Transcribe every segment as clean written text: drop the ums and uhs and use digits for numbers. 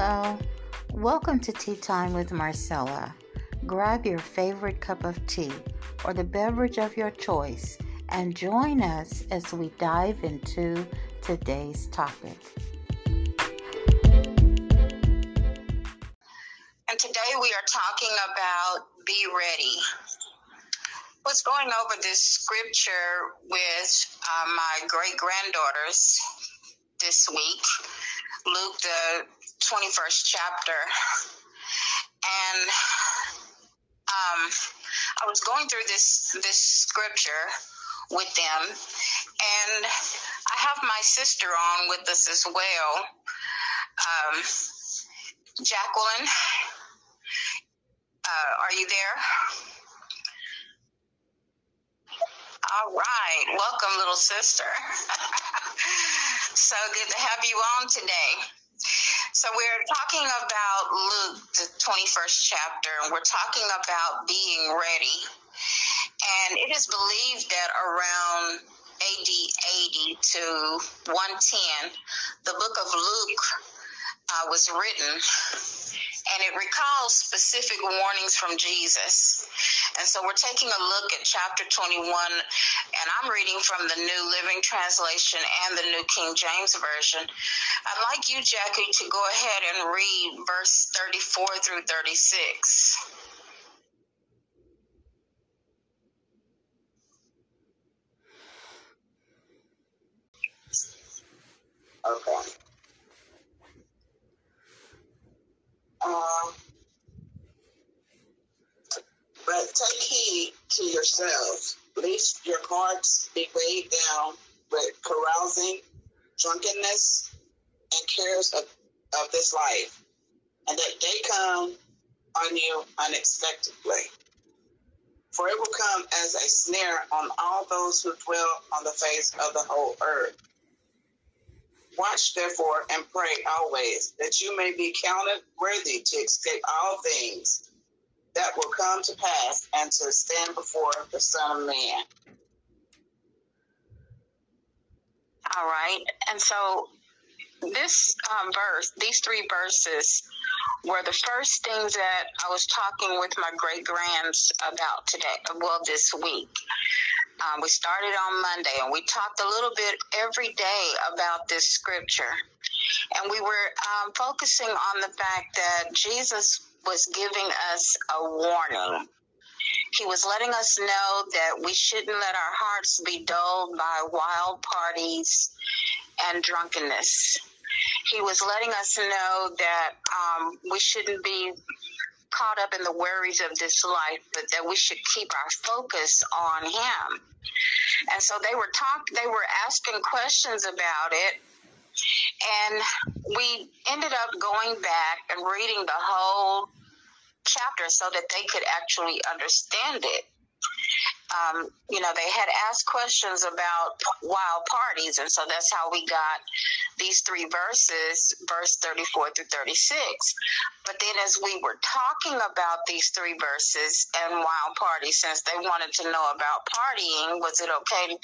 Hello, welcome to Tea Time with Marcella. Grab your favorite cup of tea or the beverage of your choice and join us as we dive into today's topic. And today we are talking about be ready. I was going over this scripture with my great-granddaughters this week, Luke, the 21st chapter, and I was going through this scripture with them, and I have my sister on with us as well, Jacqueline. Are you there? All right, welcome, little sister. So good to have you on today. So we're talking about Luke, the 21st chapter, and we're talking about being ready. And it is believed that around AD 80 to 110, the book of Luke was written, and it recalls specific warnings from Jesus. And so we're taking a look at chapter 21, and I'm reading from the New Living Translation and the New King James Version. I'd like you, Jackie, to go ahead and read verse 34 through 36. Okay. But take heed to yourselves, lest your hearts be weighed down with carousing, drunkenness, and cares of this life, and that they come on you unexpectedly. For it will come as a snare on all those who dwell on the face of the whole earth. Watch, therefore, and pray always, that you may be counted worthy to escape all things that will come to pass and to stand before the Son of Man. All right. And so this verse, these three verses, were the first things that I was talking with my great-grands about today, well, this week. We started on Monday, and we talked a little bit every day about this scripture. And we were focusing on the fact that Jesus was giving us a warning. He was letting us know that we shouldn't let our hearts be dulled by wild parties and drunkenness. He was letting us know that we shouldn't be caught up in the worries of this life, but that we should keep our focus on him. And so they were asking questions about it, and we ended up going back and reading the whole chapter so that they could actually understand it. They had asked questions about wild parties, and so that's how we got these three verses, verse 34 through 36. But then as we were talking about these three verses and wild parties, since they wanted to know about partying, was it okay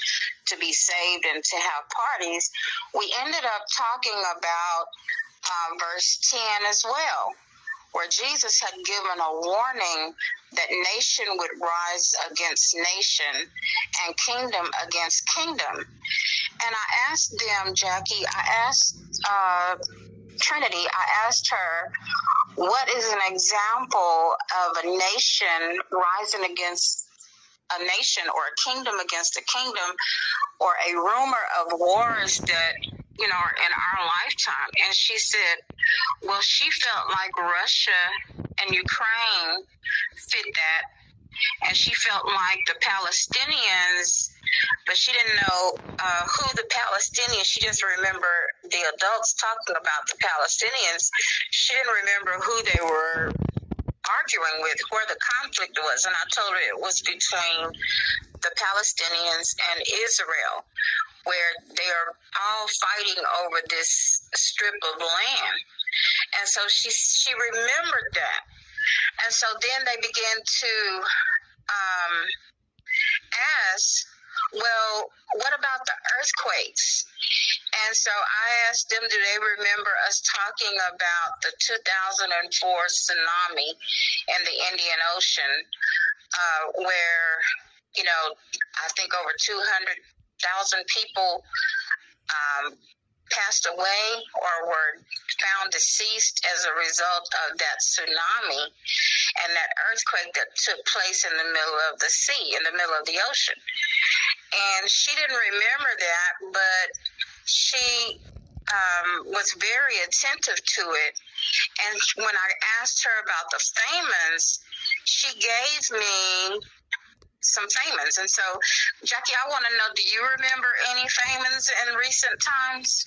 to be saved and to have parties, we ended up talking about verse 10 as well, where Jesus had given a warning that nation would rise against nation and kingdom against kingdom. And I asked them, Jackie, Trinity, I asked her, what is an example of a nation rising against a nation, or a kingdom against a kingdom, or a rumor of wars that are in our lifetime? And she said, well, she felt like Russia and Ukraine fit that, and she felt like the Palestinians, but she didn't know who the Palestinians, she just remembered the adults talking about the Palestinians. She didn't remember who they were arguing with, where the conflict was, and I told her it was between the Palestinians and Israel, where they are all fighting over this strip of land. And so she remembered that. And so then they began to ask, well, what about the earthquakes? And so I asked them, do they remember us talking about the 2004 tsunami in the Indian Ocean, where, you know, I think over 200,000 people passed away or were found deceased as a result of that tsunami and that earthquake that took place in the middle of the sea, in the middle of the ocean. And she didn't remember that, but she was very attentive to it. And when I asked her about the famines, she gave me some famines. And so, Jackie, I want to know, do you remember any famines in recent times?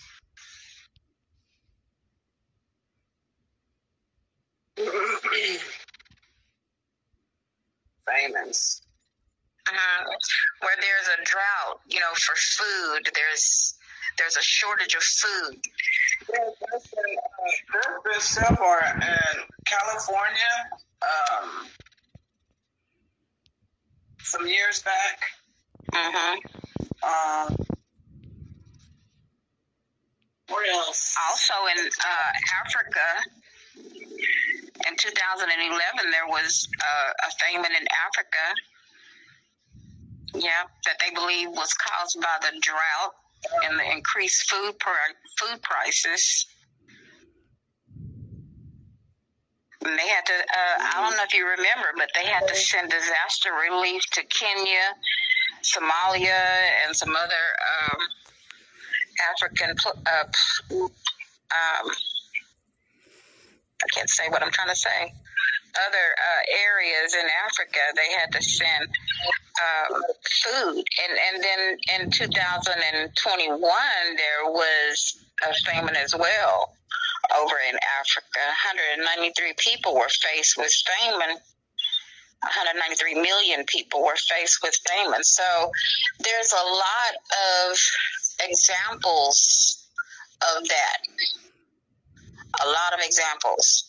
Famines. Where there's a drought, you know, for food, there's a shortage of food. Yeah, there's been several in California, some years back. Where else? Also in Africa, in 2011, there was a famine in Africa. Yeah, that they believe was caused by the drought and the increased food prices. And they had to, I don't know if you remember, but they had to send disaster relief to Kenya, Somalia, and some other African, I can't say what I'm trying to say, other areas in Africa. They had to send food. And then in 2021, there was a famine as well over in Africa. 193 people were faced with famine. 193 million people were faced with famine. So there's a lot of examples of that. A lot of examples.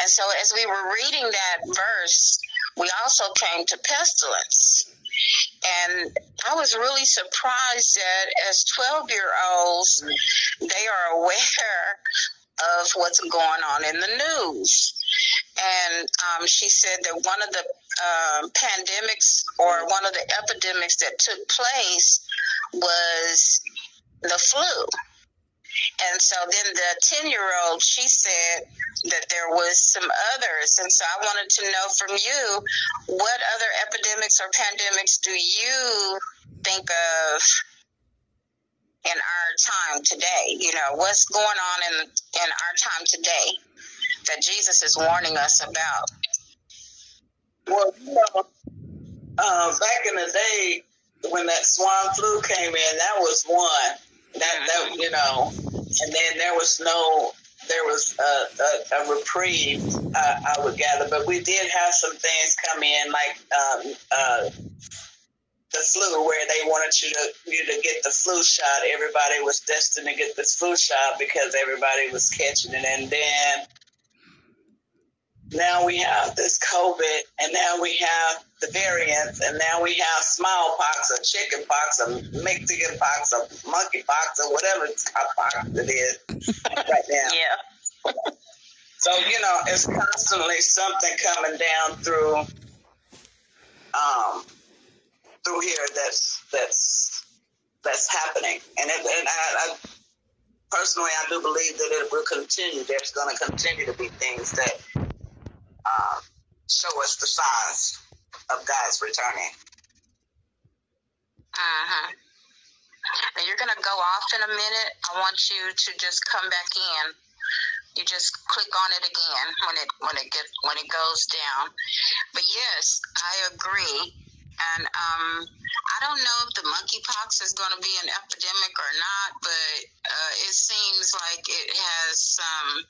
And so as we were reading that verse, we also came to pestilence. And I was really surprised that as 12-year-olds, they are aware of what's going on in the news. And she said that one of the pandemics or one of the epidemics that took place was the flu. And so then the 10-year-old, she said that there was some others. And so I wanted to know from you, what other epidemics or pandemics do you think of in our time today? You know, what's going on in our time today that Jesus is warning us about? Well, you know, back in the day when that swine flu came in, that was one. That you know, and then there was a reprieve, I would gather, but we did have some things come in like the flu, where they wanted you to get the flu shot. Everybody was destined to get this flu shot because everybody was catching it, and then now we have this COVID, and now we have the variants, and now we have smallpox or chickenpox or Mexican pox or monkeypox or whatever pox it is right now. Yeah. So, you know, it's constantly something coming down through here that's happening, and I personally, I do believe that it will continue. There's going to continue to be things that show us the signs of God's returning. And you're going to go off in a minute. I want you to just come back in. You just click on it again when it goes down. But yes, I agree. And I don't know if the monkeypox is going to be an epidemic or not, but it seems like it has some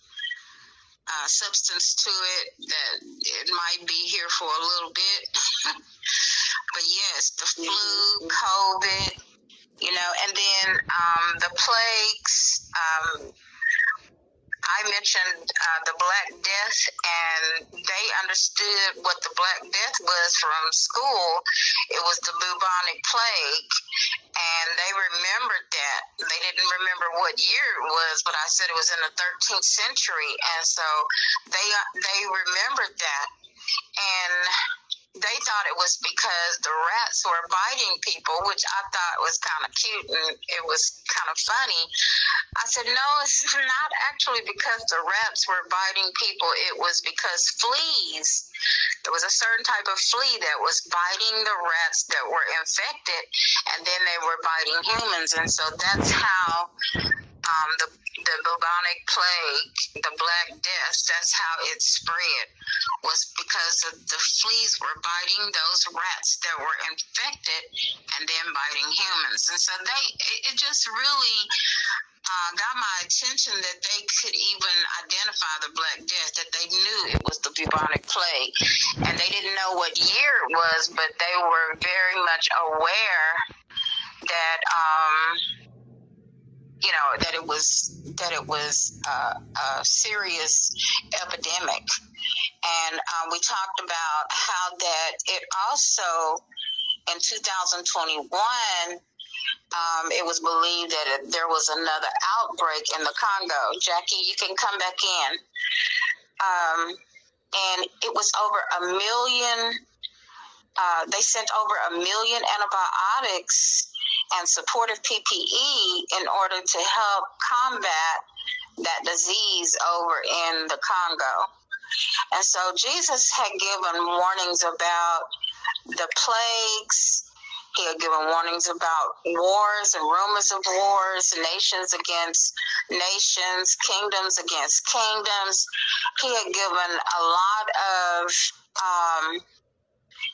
substance to it, that it might be here for a little bit. But yes, the flu, COVID, you know, and then the plagues. I mentioned the Black Death, and they understood what the Black Death was from school. It was the bubonic plague, and they remembered that. They didn't remember what year it was, but I said it was in the 13th century, and so they remembered that, and they thought it was because the rats were biting people, which I thought was kind of cute and it was kind of funny. I said, no, it's not actually because the rats were biting people. It was because fleas. There was a certain type of flea that was biting the rats that were infected, and then they were biting humans. And so that's how the bubonic plague, the Black Death, that's how it spread, was because the fleas were biting those rats that were infected and then biting humans. And so it just really got my attention that they could even identify the Black Death, that they knew it was the bubonic plague. And they didn't know what year it was, but they were very much aware that that it was a serious epidemic. And we talked about how that it also, in 2021, it was believed that there was another outbreak in the Congo. Jackie, you can come back in. And it was over 1 million. They sent over 1 million antibiotics and supportive PPE in order to help combat that disease over in the Congo. And so Jesus had given warnings about the plagues. He had given warnings about wars and rumors of wars, nations against nations, kingdoms against kingdoms. He had given a lot of...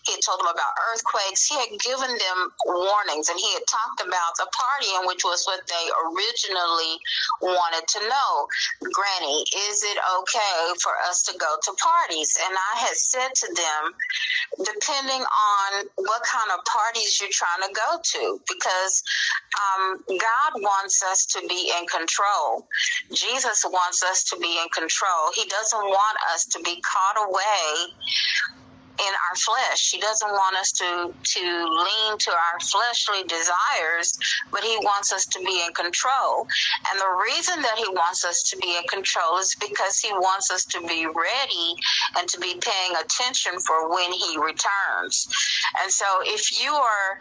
He had told them about earthquakes. He had given them warnings, and he had talked about the partying, which was what they originally wanted to know. Granny, is it okay for us to go to parties? And I had said to them, depending on what kind of parties you're trying to go to, because God wants us to be in control. Jesus wants us to be in control. He doesn't want us to be caught away in our flesh. He doesn't want us to lean to our fleshly desires, but he wants us to be in control. And the reason that he wants us to be in control is because he wants us to be ready and to be paying attention for when he returns. And so if you are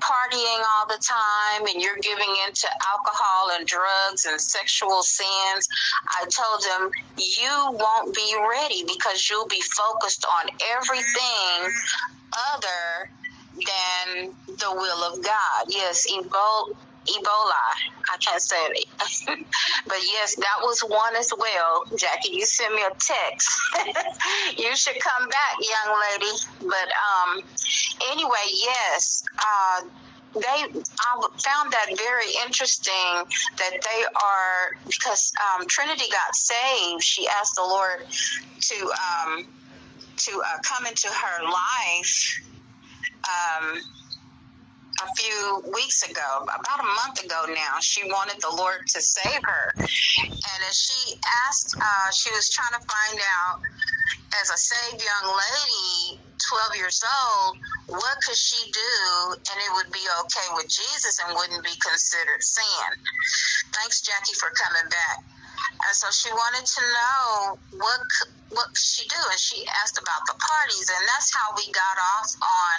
partying all the time and you're giving into alcohol and drugs and sexual sins, I told them, you won't be ready because you'll be focused on everything other than the will of God. Yes, Ebola. I can't say it. But yes, that was one as well. Jackie, you sent me a text. You should come back, young lady. But anyway, yes, I found that very interesting that they are, because Trinity got saved. She asked the Lord to come into her life a few weeks ago, about a month ago now. She wanted the Lord to save her. And as she asked, she was trying to find out, as a saved young lady, 12 years old, what could she do and it would be okay with Jesus and wouldn't be considered sin. Thanks, Jackie, for coming back. And so she wanted to know what she do, and she asked about the parties, and that's how we got off on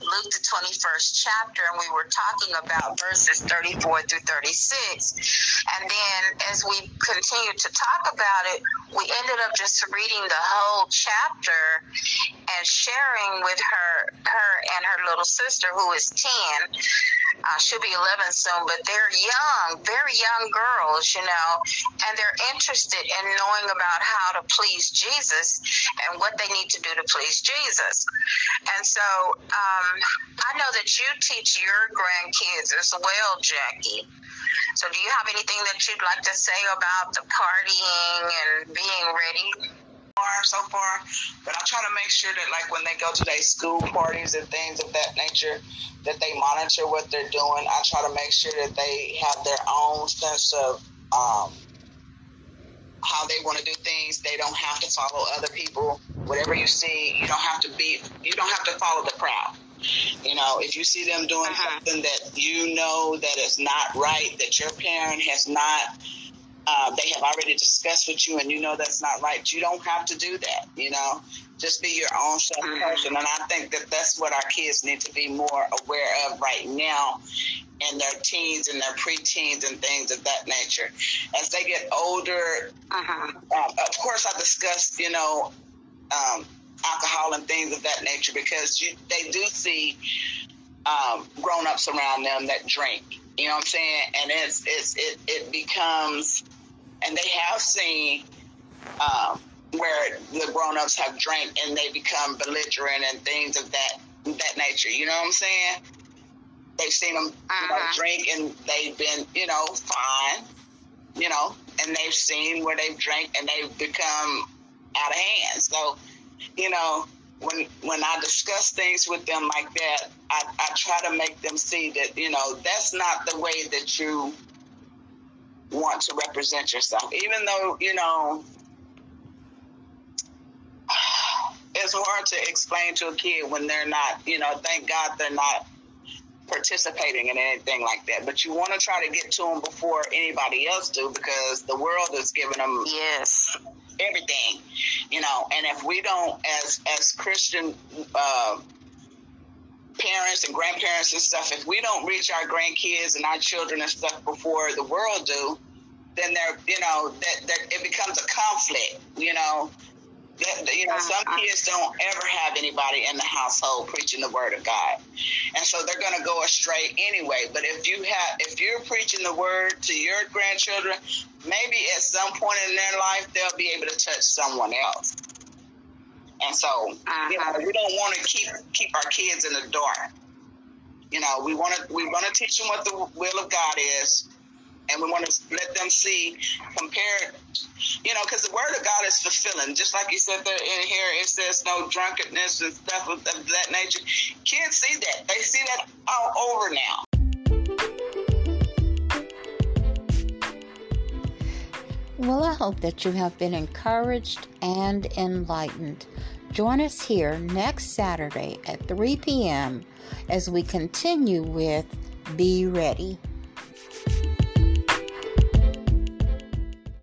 Luke the 21st chapter, and we were talking about verses 34 through 36, and then as we continued to talk about it, we ended up just reading the whole chapter and sharing with her and her little sister, who is 10. She'll be 11 soon, but they're young, very young girls, and they're interested in knowing about how to please Jesus and what they need to do to please Jesus. And so I know that you teach your grandkids as well, Jackie. So do you have anything that you'd like to say about the partying and being ready? So far, but I try to make sure that, like, when they go to their school parties and things of that nature, that they monitor what they're doing. I try to make sure that they have their own sense of how they want to do things. They don't have to follow other people. Whatever you see, you don't have to follow the crowd. You know, if you see them doing something that you know that is not right, that your parent has not, they have already discussed with you and you know that's not right, you don't have to do that, you know. Just be your own self-person. And I think that that's what our kids need to be more aware of right now in their teens and their preteens and things of that nature. As they get older, of course I discussed, you know, alcohol and things of that nature because they do see grown-ups around them that drink, you know what I'm saying? And it becomes, and they have seen where the grown-ups have drank and they become belligerent and things of that nature, you know what I'm saying? They've seen them you know, drink and they've been, you know, fine, you know, and they've seen where they've drank and they've become out of hand. So, you know, when I discuss things with them like that, I try to make them see that, you know, that's not the way that you want to represent yourself. Even though, you know, it's hard to explain to a kid when they're not, you know, thank God they're not participating in anything like that. But you want to try to get to them before anybody else do because the world is giving them everything, you know. And if we don't, as Christian parents and grandparents and stuff, if we don't reach our grandkids and our children and stuff before the world do, then they're, you know, that it becomes a conflict, you know. You know, some kids don't ever have anybody in the household preaching the word of God, and so they're going to go astray anyway. But if you're preaching the word to your grandchildren, maybe at some point in their life they'll be able to touch someone else. And so, you know, we don't want to keep our kids in the dark. You know, we want to teach them what the will of God is. And we want to let them see, compare, you know, because the word of God is fulfilling. Just like you said there in here, it says no drunkenness and stuff of that nature. Kids see that. They see that all over now. Well, I hope that you have been encouraged and enlightened. Join us here next Saturday at 3 p.m. as we continue with Be Ready.